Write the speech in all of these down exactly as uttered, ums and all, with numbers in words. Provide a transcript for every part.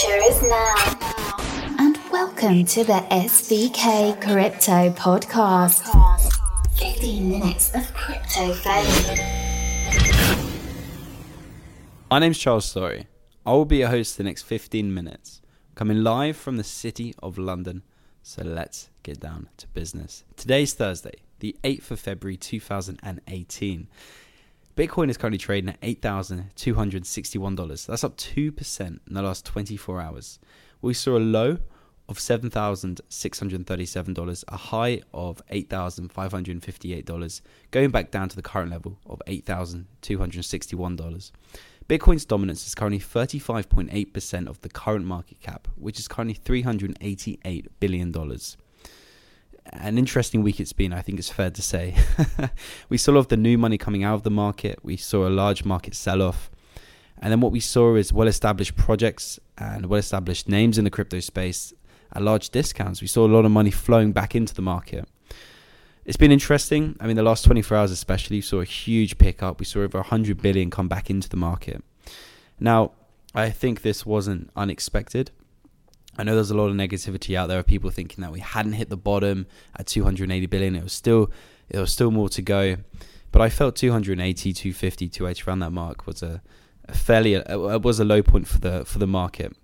Future is now. And welcome to the S V K Crypto Podcast. fifteen minutes of crypto fame. My name's Charles Storry. I will be your host for the next fifteen minutes, coming live from the city of London. So let's get down to business. Today's Thursday, the eighth of February two thousand eighteen. Bitcoin is currently trading at eight thousand two hundred sixty-one dollars. That's up two percent in the last twenty-four hours. We saw a low of seven thousand six hundred thirty-seven dollars, a high of eight thousand five hundred fifty-eight dollars, going back down to the current level of eight thousand two hundred sixty-one dollars. Bitcoin's dominance is currently thirty-five point eight percent of the current market cap, which is currently three hundred eighty-eight billion dollars. An interesting week it's been, I think it's fair to say. We saw a lot of the new money coming out of the market. We saw a large market sell-off. And then what we saw is well-established projects and well-established names in the crypto space at large discounts. We saw a lot of money flowing back into the market. It's been interesting. I mean, the last twenty-four hours especially, we saw a huge pickup. We saw over one hundred billion come back into the market. Now, I think this wasn't unexpected. I know there's a lot of negativity out there of people thinking that we hadn't hit the bottom at two hundred eighty billion. It was still, it was still more to go, but I felt two eighty, two fifty, two eighty around that mark was a, a fairly, it was a low point for the for the market.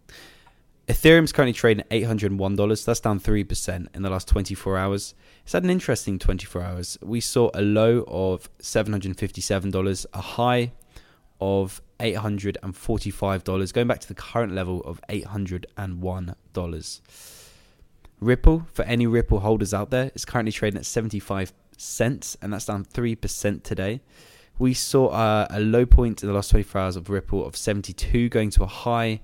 Ethereum's currently trading at eight hundred one dollars. That's down three percent in the last twenty-four hours. It's had an interesting twenty-four hours. We saw a low of seven hundred fifty-seven dollars, a high of eight hundred forty-five dollars, going back to the current level of eight hundred one dollars. Ripple, for any Ripple holders out there, is currently trading at seventy-five cents, and that's down three percent today. We saw uh, a low point in the last twenty-four hours of Ripple of seventy-two, going to a high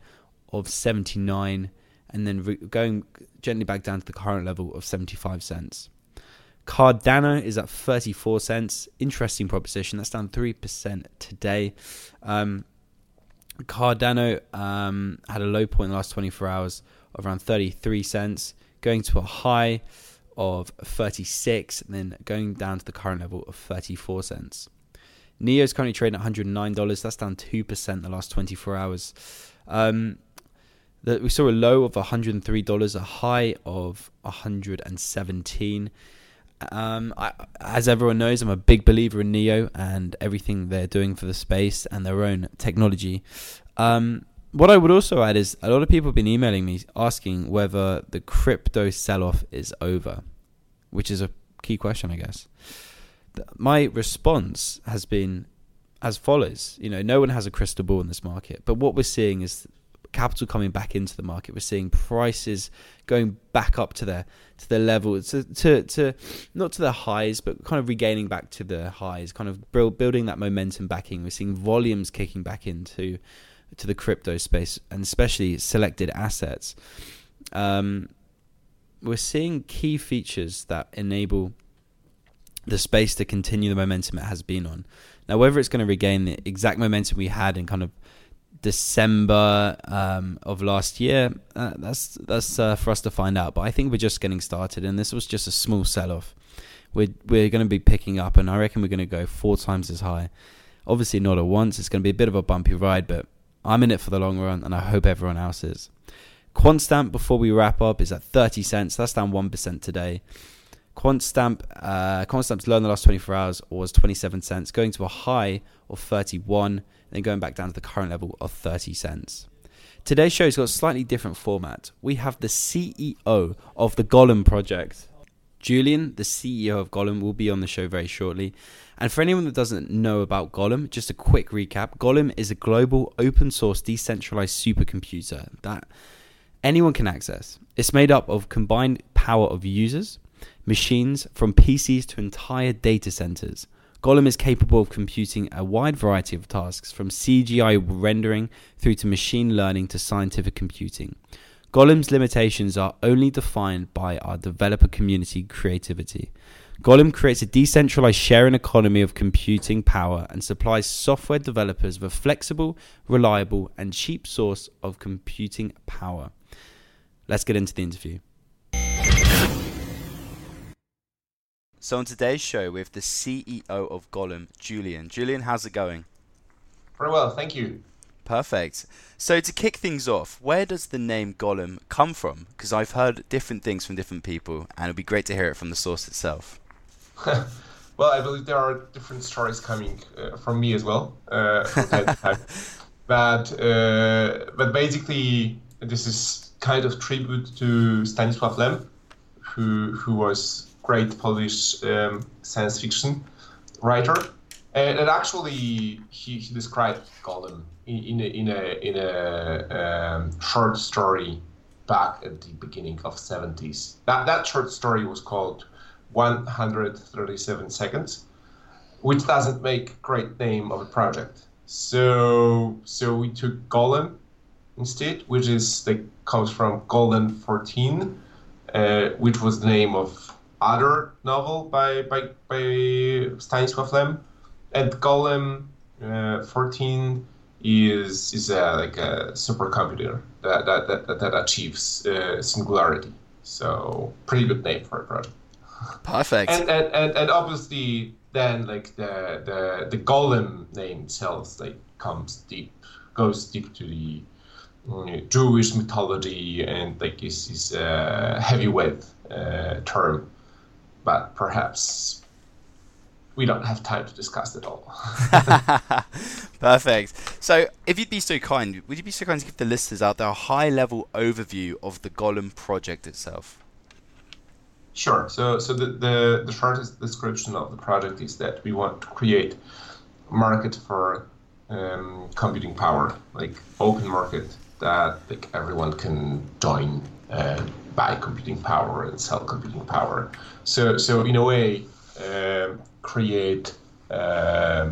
of seventy-nine, and then re- going gently back down to the current level of seventy-five cents. Cardano is at thirty-four cents. Interesting proposition. That's down three percent today. Um, Cardano um, had a low point in the last twenty-four hours of around thirty-three cents, going to a high of thirty-six, and then going down to the current level of thirty-four cents. Neo is currently trading at one hundred nine dollars. That's down two percent in the last twenty-four hours. Um, the, we saw a low of one hundred three dollars, a high of one hundred seventeen dollars. Um, I, as everyone knows, I'm a big believer in Neo and everything they're doing for the space and their own technology. Um, what I would also add is a lot of people have been emailing me asking whether the crypto sell-off is over, which is a key question, I guess. My response has been as follows. You know, no one has a crystal ball in this market, but what we're seeing is capital coming back into the market. We're seeing prices going back up to their to their level, to, to to not to their highs, but kind of regaining back to the highs, kind of build, building that momentum back in. We're seeing volumes kicking back into to the crypto space, and especially selected assets. Um, we're seeing key features that enable the space to continue the momentum it has been on. Now, whether it's going to regain the exact momentum we had in kind of December um, of last year, uh, that's that's uh, for us to find out. But I think we're just getting started, and this was just a small sell-off. We're we're going to be picking up, and I reckon we're going to go four times as high. Obviously, not at once. It's going to be a bit of a bumpy ride, but I'm in it for the long run, and I hope everyone else is. QuantStamp, before we wrap up, is at thirty cents. That's down one percent today. QuantStamp, uh, QuantStamp's low in the last twenty-four hours was twenty-seven cents, going to a high of thirty-one, and then going back down to the current level of thirty cents. Today's show's got a slightly different format. We have the C E O of the Golem project. Julian, the C E O of Golem, will be on the show very shortly. And for anyone that doesn't know about Golem, just a quick recap. Golem is a global open source decentralized supercomputer that anyone can access. It's made up of combined power of users, machines from P Cs to entire data centers. Golem is capable of computing a wide variety of tasks, from C G I rendering through to machine learning to scientific computing. Golem's limitations are only defined by our developer community creativity. Golem creates a decentralized sharing economy of computing power and supplies software developers with a flexible, reliable, and cheap source of computing power. Let's get into the interview. So on today's show, we have the C E O of Golem, Julian. Julian, how's it going? Very well, thank you. Perfect. So to kick things off, where does the name Golem come from? Because I've heard different things from different people, and it'd be great to hear it from the source itself. Well, I believe there are different stories coming uh, from me as well. Uh, from time to time. But uh, but basically, this is kind of tribute to Stanislaw Lem, who who was great Polish um, science fiction writer. And, and actually, he, he described Golem in, in a in a, in a um, short story back at the beginning of seventies. That that short story was called one hundred thirty-seven Seconds, which doesn't make great name of a project. So so we took Golem instead, which is like comes from Golem fourteen, uh, which was the name of other novel by by, by Stanislaw Lem. And Golem uh, fourteen is is a, like a supercomputer that that, that, that achieves uh, singularity. So pretty good name for a project. Perfect. And and, and and obviously then like the the, the Golem name itself like comes deep, goes deep to the uh, Jewish mythology, and like is is a heavyweight uh, term, but perhaps we don't have time to discuss it all. Perfect. So if you'd be so kind, would you be so kind to give the listeners out there a high-level overview of the Golem project itself? Sure. So so the, the, the shortest description of the project is that we want to create a market for um, computing power, like open market that like everyone can join and buy computing power and sell computing power. So, so in a way, Uh, create uh,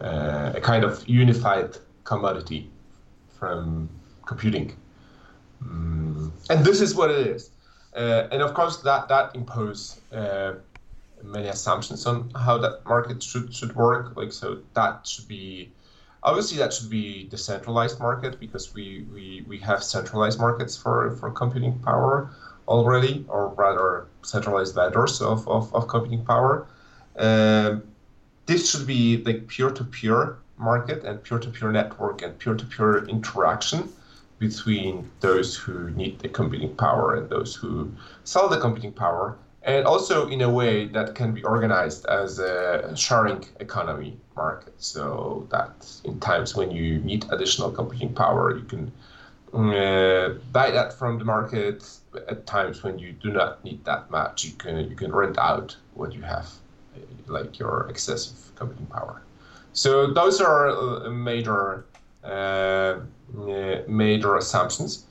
uh, a kind of unified commodity from computing. Mm. And this is what it is. Uh, and of course, that, that imposes uh, many assumptions on how that market should, should work. Like, so that should be, obviously that should be decentralized market, because we, we, we have centralized markets for, for computing power already, or rather centralized vendors of, of, of computing power. Um, this should be like peer-to-peer market and peer-to-peer network and peer-to-peer interaction between those who need the computing power and those who sell the computing power, and also in a way that can be organized as a sharing economy market, so that in times when you need additional computing power, you can Uh, buy that from the market. At times when you do not need that much, you can you can rent out what you have, like your excessive computing power. So those are uh, major uh, major assumptions.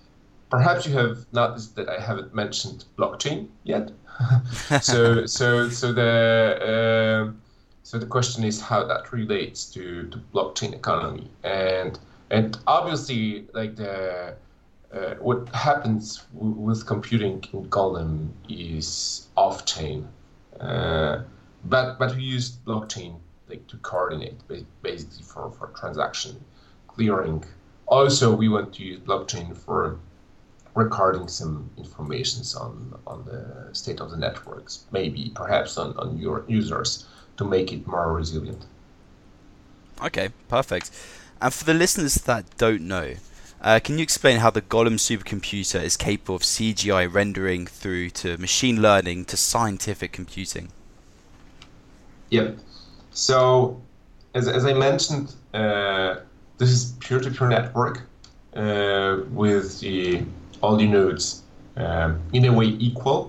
Perhaps you have noticed that I haven't mentioned blockchain yet. so so so the uh, so the question is how that relates to to blockchain economy. And And obviously, like the uh, what happens w- with computing in Golem is off-chain, uh, but but we use blockchain like to coordinate basically for, for transaction clearing. Also, we want to use blockchain for recording some informations on on the state of the networks, maybe perhaps on on your users to make it more resilient. Okay, perfect. And for the listeners that don't know, uh, can you explain how the Golem supercomputer is capable of C G I rendering through to machine learning to scientific computing? Yep. So, as as I mentioned, uh, this is peer-to-peer network uh, with the, all the nodes um, in a way equal,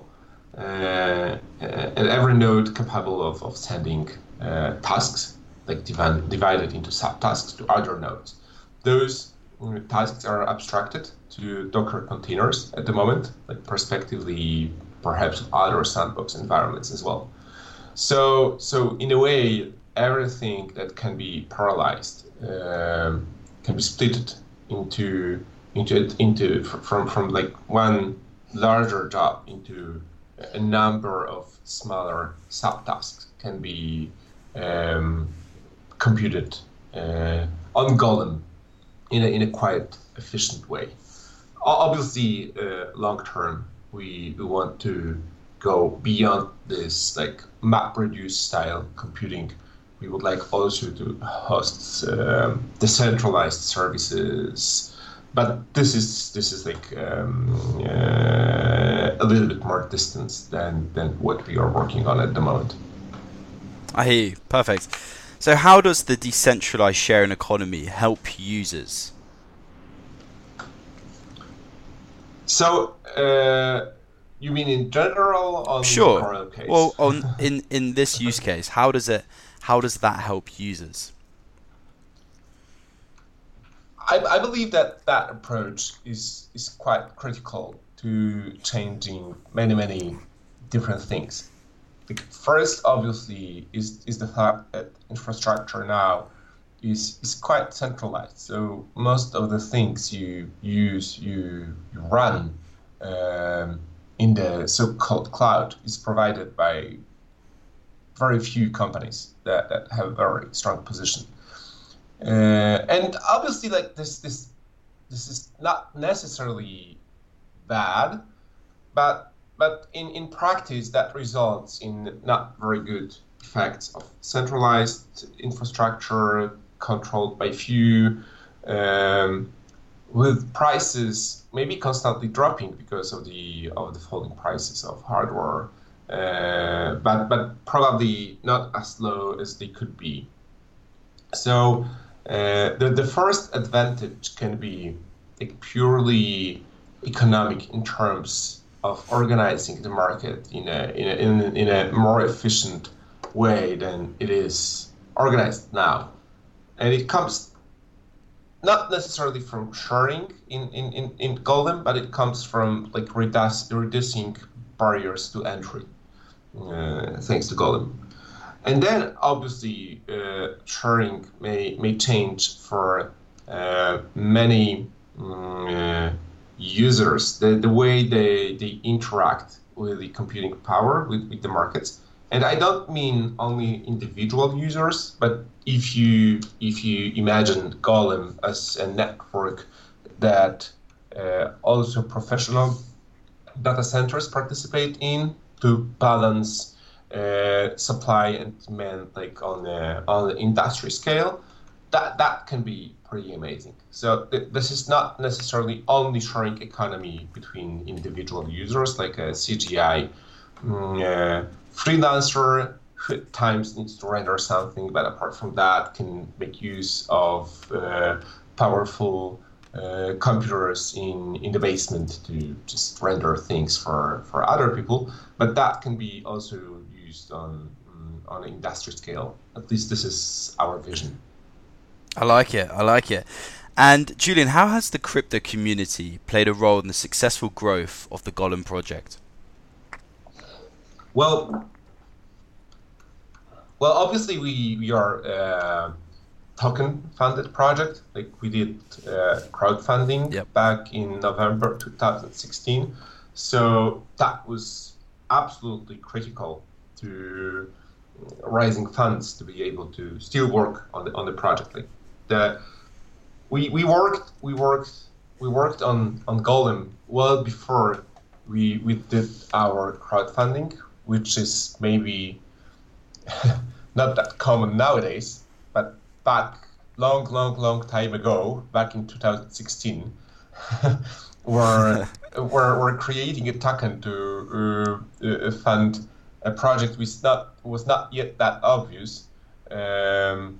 uh, and every node capable of, of sending uh, tasks, like divided, divided into subtasks to other nodes. Those uh, tasks are abstracted to Docker containers at the moment, like prospectively, perhaps other sandbox environments as well. So, so in a way, everything that can be parallelized um, can be splitted into into into from from like one larger job into a number of smaller subtasks can be um, computed uh, on Golem in a, in a quite efficient way. Obviously, uh, long term, we, we want to go beyond this like MapReduce style computing We would like also to host uh, decentralized services, but this is this is like um, uh, a little bit more distance than than what we are working on at the moment. I hear you. Perfect. So how does the decentralized sharing economy help users? So uh, you mean in general on sure. the parallel case? Well, on in, in this use case, how does it how does that help users? I, I believe that that approach is is quite critical to changing many many different things. Like first, obviously, is is the fact that infrastructure now is is quite centralized. So most of the things you use, you, you run um, in the so-called cloud is provided by very few companies that, that have a very strong position. Uh, and obviously, like this this this is not necessarily bad, but But in, in practice, that results in not very good effects of centralized infrastructure controlled by few, um, with prices maybe constantly dropping because of the of the falling prices of hardware, uh, but but probably not as low as they could be. So uh, the the first advantage can be like purely economic in terms of organizing the market in a, in a in in a more efficient way than it is organized now, and it comes not necessarily from sharing in in in, in Golem, but it comes from like reduce, reducing barriers to entry, uh, thanks to Golem. And then obviously uh, sharing may may change for uh, many. Um, uh, users, the, the way they, they interact with the computing power, with, with the markets. And I don't mean only individual users, but if you if you imagine Golem as a network that uh, also professional data centers participate in to balance uh, supply and demand like on the, on the industry scale, that that can be pretty amazing. So th- this is not necessarily only sharing economy between individual users, like a C G I mm, uh, freelancer who at times needs to render something, but apart from that can make use of uh, powerful uh, computers in, in the basement to just render things for, for other people. But that can be also used on, on an industry scale. At least this is our vision. I like it. I like it. And Julian, how has the crypto community played a role in the successful growth of the Golem project? Well, well, obviously we we are a token-funded project. Like we did uh, crowdfunding yep. back in November twenty sixteen. So that was absolutely critical to raising funds to be able to still work on the on the project. Like, that we we worked we worked we worked on, on Golem well before we we did our crowdfunding, which is maybe not that common nowadays, but back long long long time ago, back in two thousand sixteen, we're, we're we're creating a token to uh, uh, fund a project which not was not yet that obvious. Um,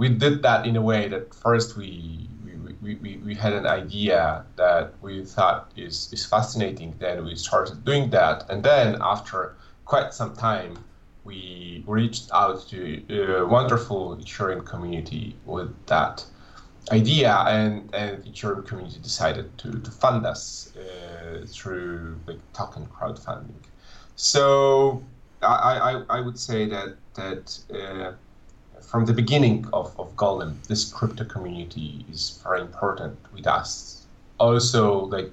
We did that in a way that first we we, we, we had an idea that we thought is, is fascinating, then we started doing that, and then after quite some time we reached out to a wonderful Ethereum community with that idea, and, and the Ethereum community decided to, to fund us uh, through like token crowdfunding. So I, I, I would say that that uh, from the beginning of, of Golem, this crypto community is very important with us. Also, like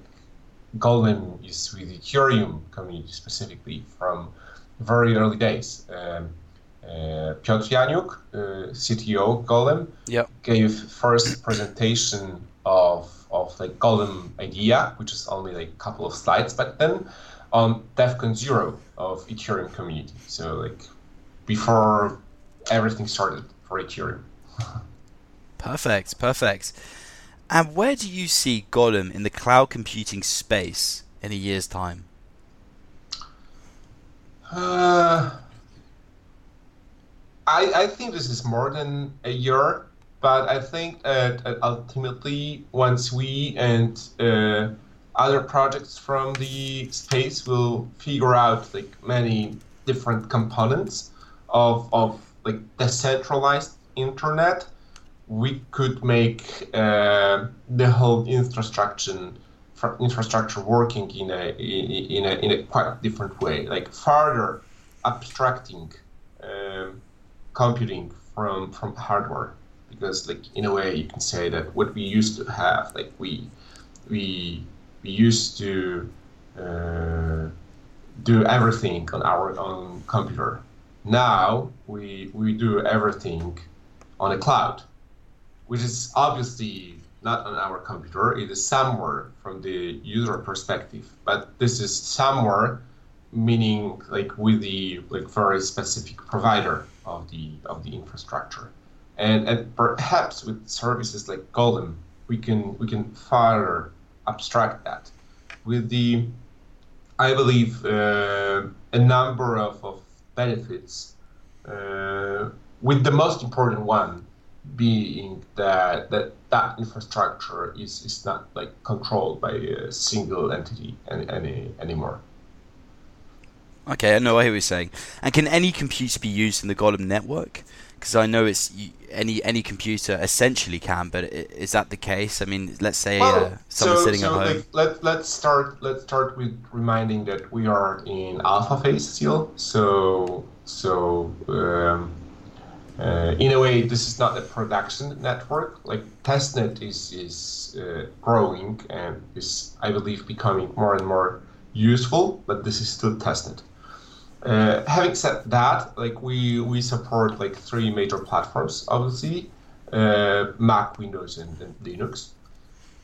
Golem is with the Ethereum community specifically from very early days. Um, uh, Piotr Janiuk, uh, C T O Golem, yep. gave first presentation of of like Golem idea, which is only like a couple of slides back then, on DEF CON Zero of Ethereum community. So like before everything started for Ethereum. Perfect, perfect. And where do you see Golem in the cloud computing space in a year's time? Uh, I, I think this is more than a year, but I think that ultimately once we and uh, other projects from the space will figure out like many different components of of like decentralized internet, we could make uh, the whole infrastructure for infrastructure working in a in a in a quite different way, like further abstracting um, computing from from hardware, because like in a way you can say that what we used to have, like we we we used to uh, do everything on our own computer. Now we we do everything on a cloud, which is obviously not on our computer. It is somewhere from the user perspective, but this is somewhere meaning like with the like very specific provider of the of the infrastructure, and and perhaps with services like Golem, we can we can further abstract that. With the, I believe, uh, a number of, of benefits, uh, with the most important one being that that, that infrastructure is, is not like controlled by a single entity any, any anymore. Okay, I know I hear what you're saying. And can any computer be used in the Golem network? Because I know it's any any computer essentially can, but is that the case? I mean, let's say well, uh, someone's so, sitting so at home. Like, let let's start let's start with reminding that we are in alpha phase still. So so um, uh, in a way, this is not a production network. Like testnet is is uh, growing and is, I believe, becoming more and more useful, but this is still testnet. Uh, having said that, like we, we support like three major platforms, obviously, uh, Mac, Windows, and, and Linux,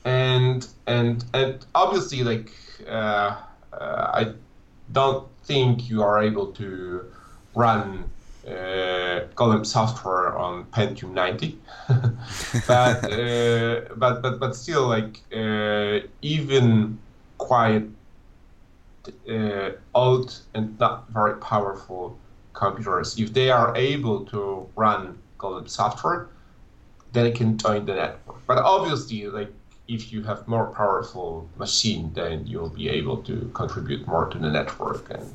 and and and obviously, like uh, uh, I don't think you are able to run uh, Golem software on Pentium ninety, but, uh, but but but still, like uh, even quite Uh, old and not very powerful computers, if they are able to run Golem software, then it can join the network. But obviously, like if you have more powerful machine, then you'll be able to contribute more to the network. And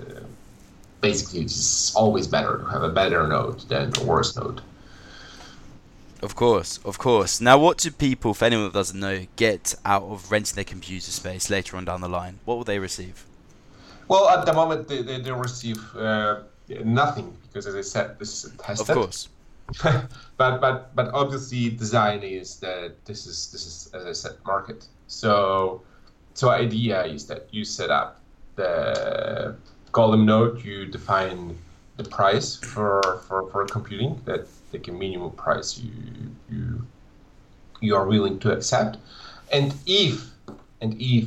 uh, basically, it's always better to have a better node than a worse node. Of course, of course. Now, what do people, if anyone doesn't know, get out of renting their computer space later on down the line? What will they receive? Well, at the moment, they they, they receive uh, nothing because, as I said, this is a test. Of course. but but but obviously, design is that this is this is as I said, market. So so idea is that you set up the Golem node, you define the price for for, for computing, that like a minimum price you you you are willing to accept, and if and if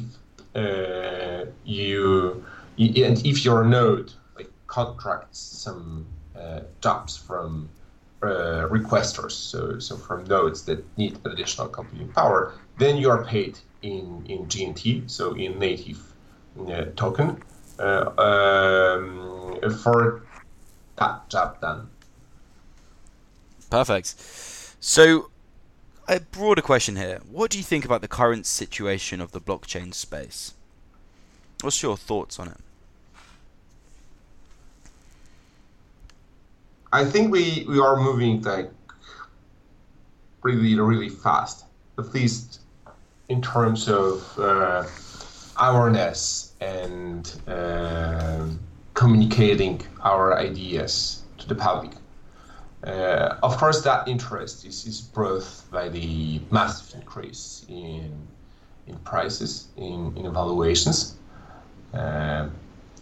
uh, you and if your node like contracts some uh, jobs from uh, requesters, so so from nodes that need additional computing power, then you are paid in in G N T, so in native uh, token uh, um, for that job done. Perfect. So, a broader question here. What do you think about the current situation of the blockchain space? What's your thoughts on it? I think we, we are moving like really, really fast, at least in terms of uh, awareness and uh, communicating our ideas to the public. Uh, of course, that interest is, is brought by the massive increase in in prices, in, in valuations. Uh,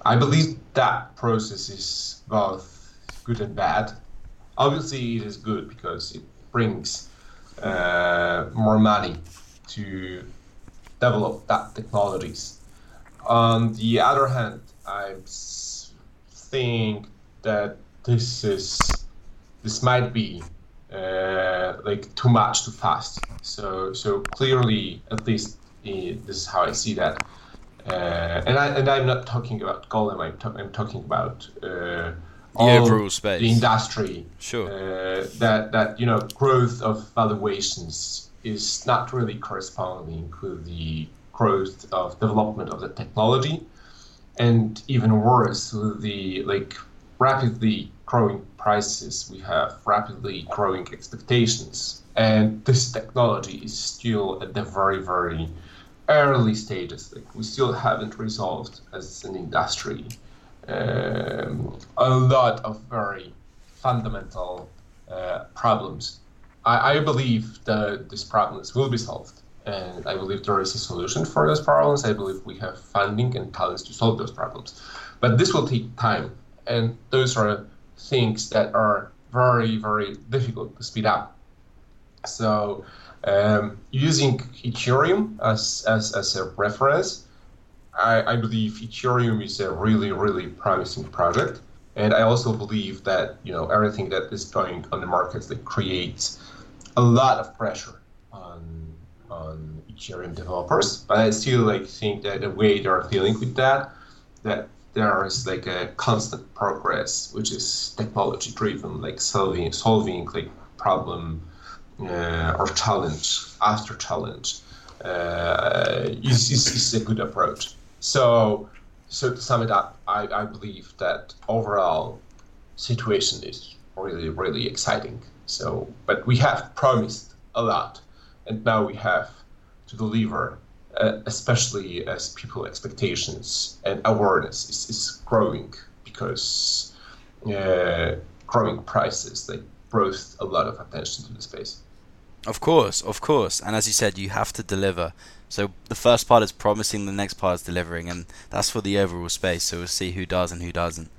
I believe that process is both good and bad. Obviously, it is good because it brings uh, more money to develop that technologies. On the other hand, I think that this is this might be uh, like too much, too fast. So so clearly, at least uh, this is how I see that. Uh, and I and I'm not talking about Golem. I'm, t- I'm talking about uh, all yeah, space. the industry. Sure. Uh, that that you know growth of valuations is not really corresponding with the growth of development of the technology, and even worse, with the like rapidly growing prices, we have rapidly growing expectations, and this technology is still at the very very early stages. Like we still haven't resolved as an industry um, a lot of very fundamental uh, problems. I, I believe that these problems will be solved, and I believe there is a solution for those problems. I believe we have funding and talents to solve those problems, but this will take time, and those are things that are very very difficult to speed up. So Um, using Ethereum as, as, as a reference, I, I believe Ethereum is a really, really promising project. And I also believe that, you know, everything that is going on the markets that creates a lot of pressure on, on Ethereum developers. But I still like think that the way they are dealing with that, that there is like a constant progress, which is technology driven, like solving, solving like problem Uh, or challenge after challenge uh, is, is, is a good approach. So, so to sum it up, I, I believe that overall situation is really, really exciting. So, but we have promised a lot, and now we have to deliver, uh, especially as people expectations and awareness is, is growing, because uh, growing prices, they brought a lot of attention to the space. Of course, of course. And as you said, you have to deliver. So the first part is promising, the next part is delivering, and that's for the overall space. So we'll see who does and who doesn't.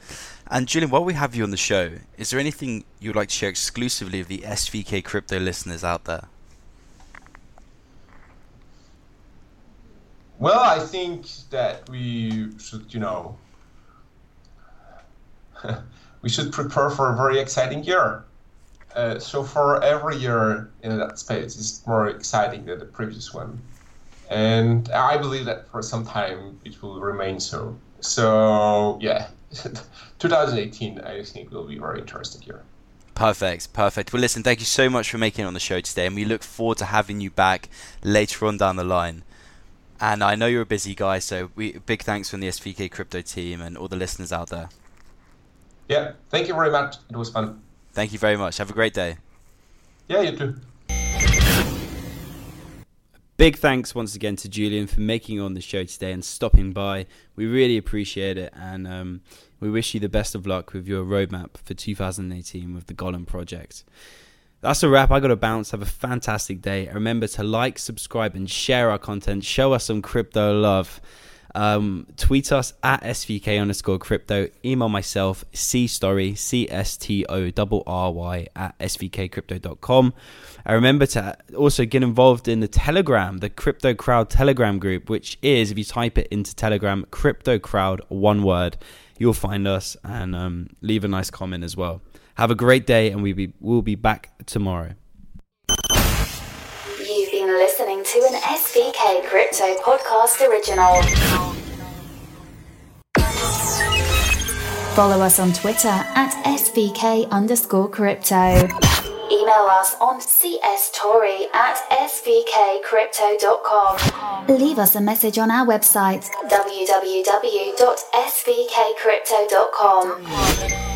And Julian, while we have you on the show, is there anything you'd like to share exclusively with the S V K crypto listeners out there? Well, I think that we should, you know, we should prepare for a very exciting year. Uh, so for every year in that space, it's more exciting than the previous one, and I believe that for some time it will remain so. So yeah, twenty eighteen I think will be a very interesting year. Perfect, perfect. Well, listen, thank you so much for making it on the show today, and we look forward to having you back later on down the line. And I know you're a busy guy, so we big thanks from the S V K Crypto team and all the listeners out there. Yeah, thank you very much. It was fun. Thank you very much. Have a great day. Yeah, you too. Big thanks once again to Julian for making on the show today and stopping by. We really appreciate it, and um, we wish you the best of luck with your roadmap for two thousand eighteen with the Golem project. That's a wrap. I got to bounce. Have a fantastic day. Remember to like, subscribe, and share our content. Show us some crypto love. Um, tweet us at S V K underscore crypto. Email myself, C Storry, C S T O R R Y at S V K crypto dot com. And remember to also get involved in the Telegram, the Crypto Crowd Telegram group, which is, if you type it into Telegram, Crypto Crowd, one word, you'll find us, and um, leave a nice comment as well. Have a great day, and we be, we'll be back tomorrow. You've been listening to an S V K Crypto Podcast original. Follow us on Twitter at S V K underscore crypto. Email us on cstorry at svkcrypto dot com. Leave us a message on our website, w w w dot s v k crypto dot com.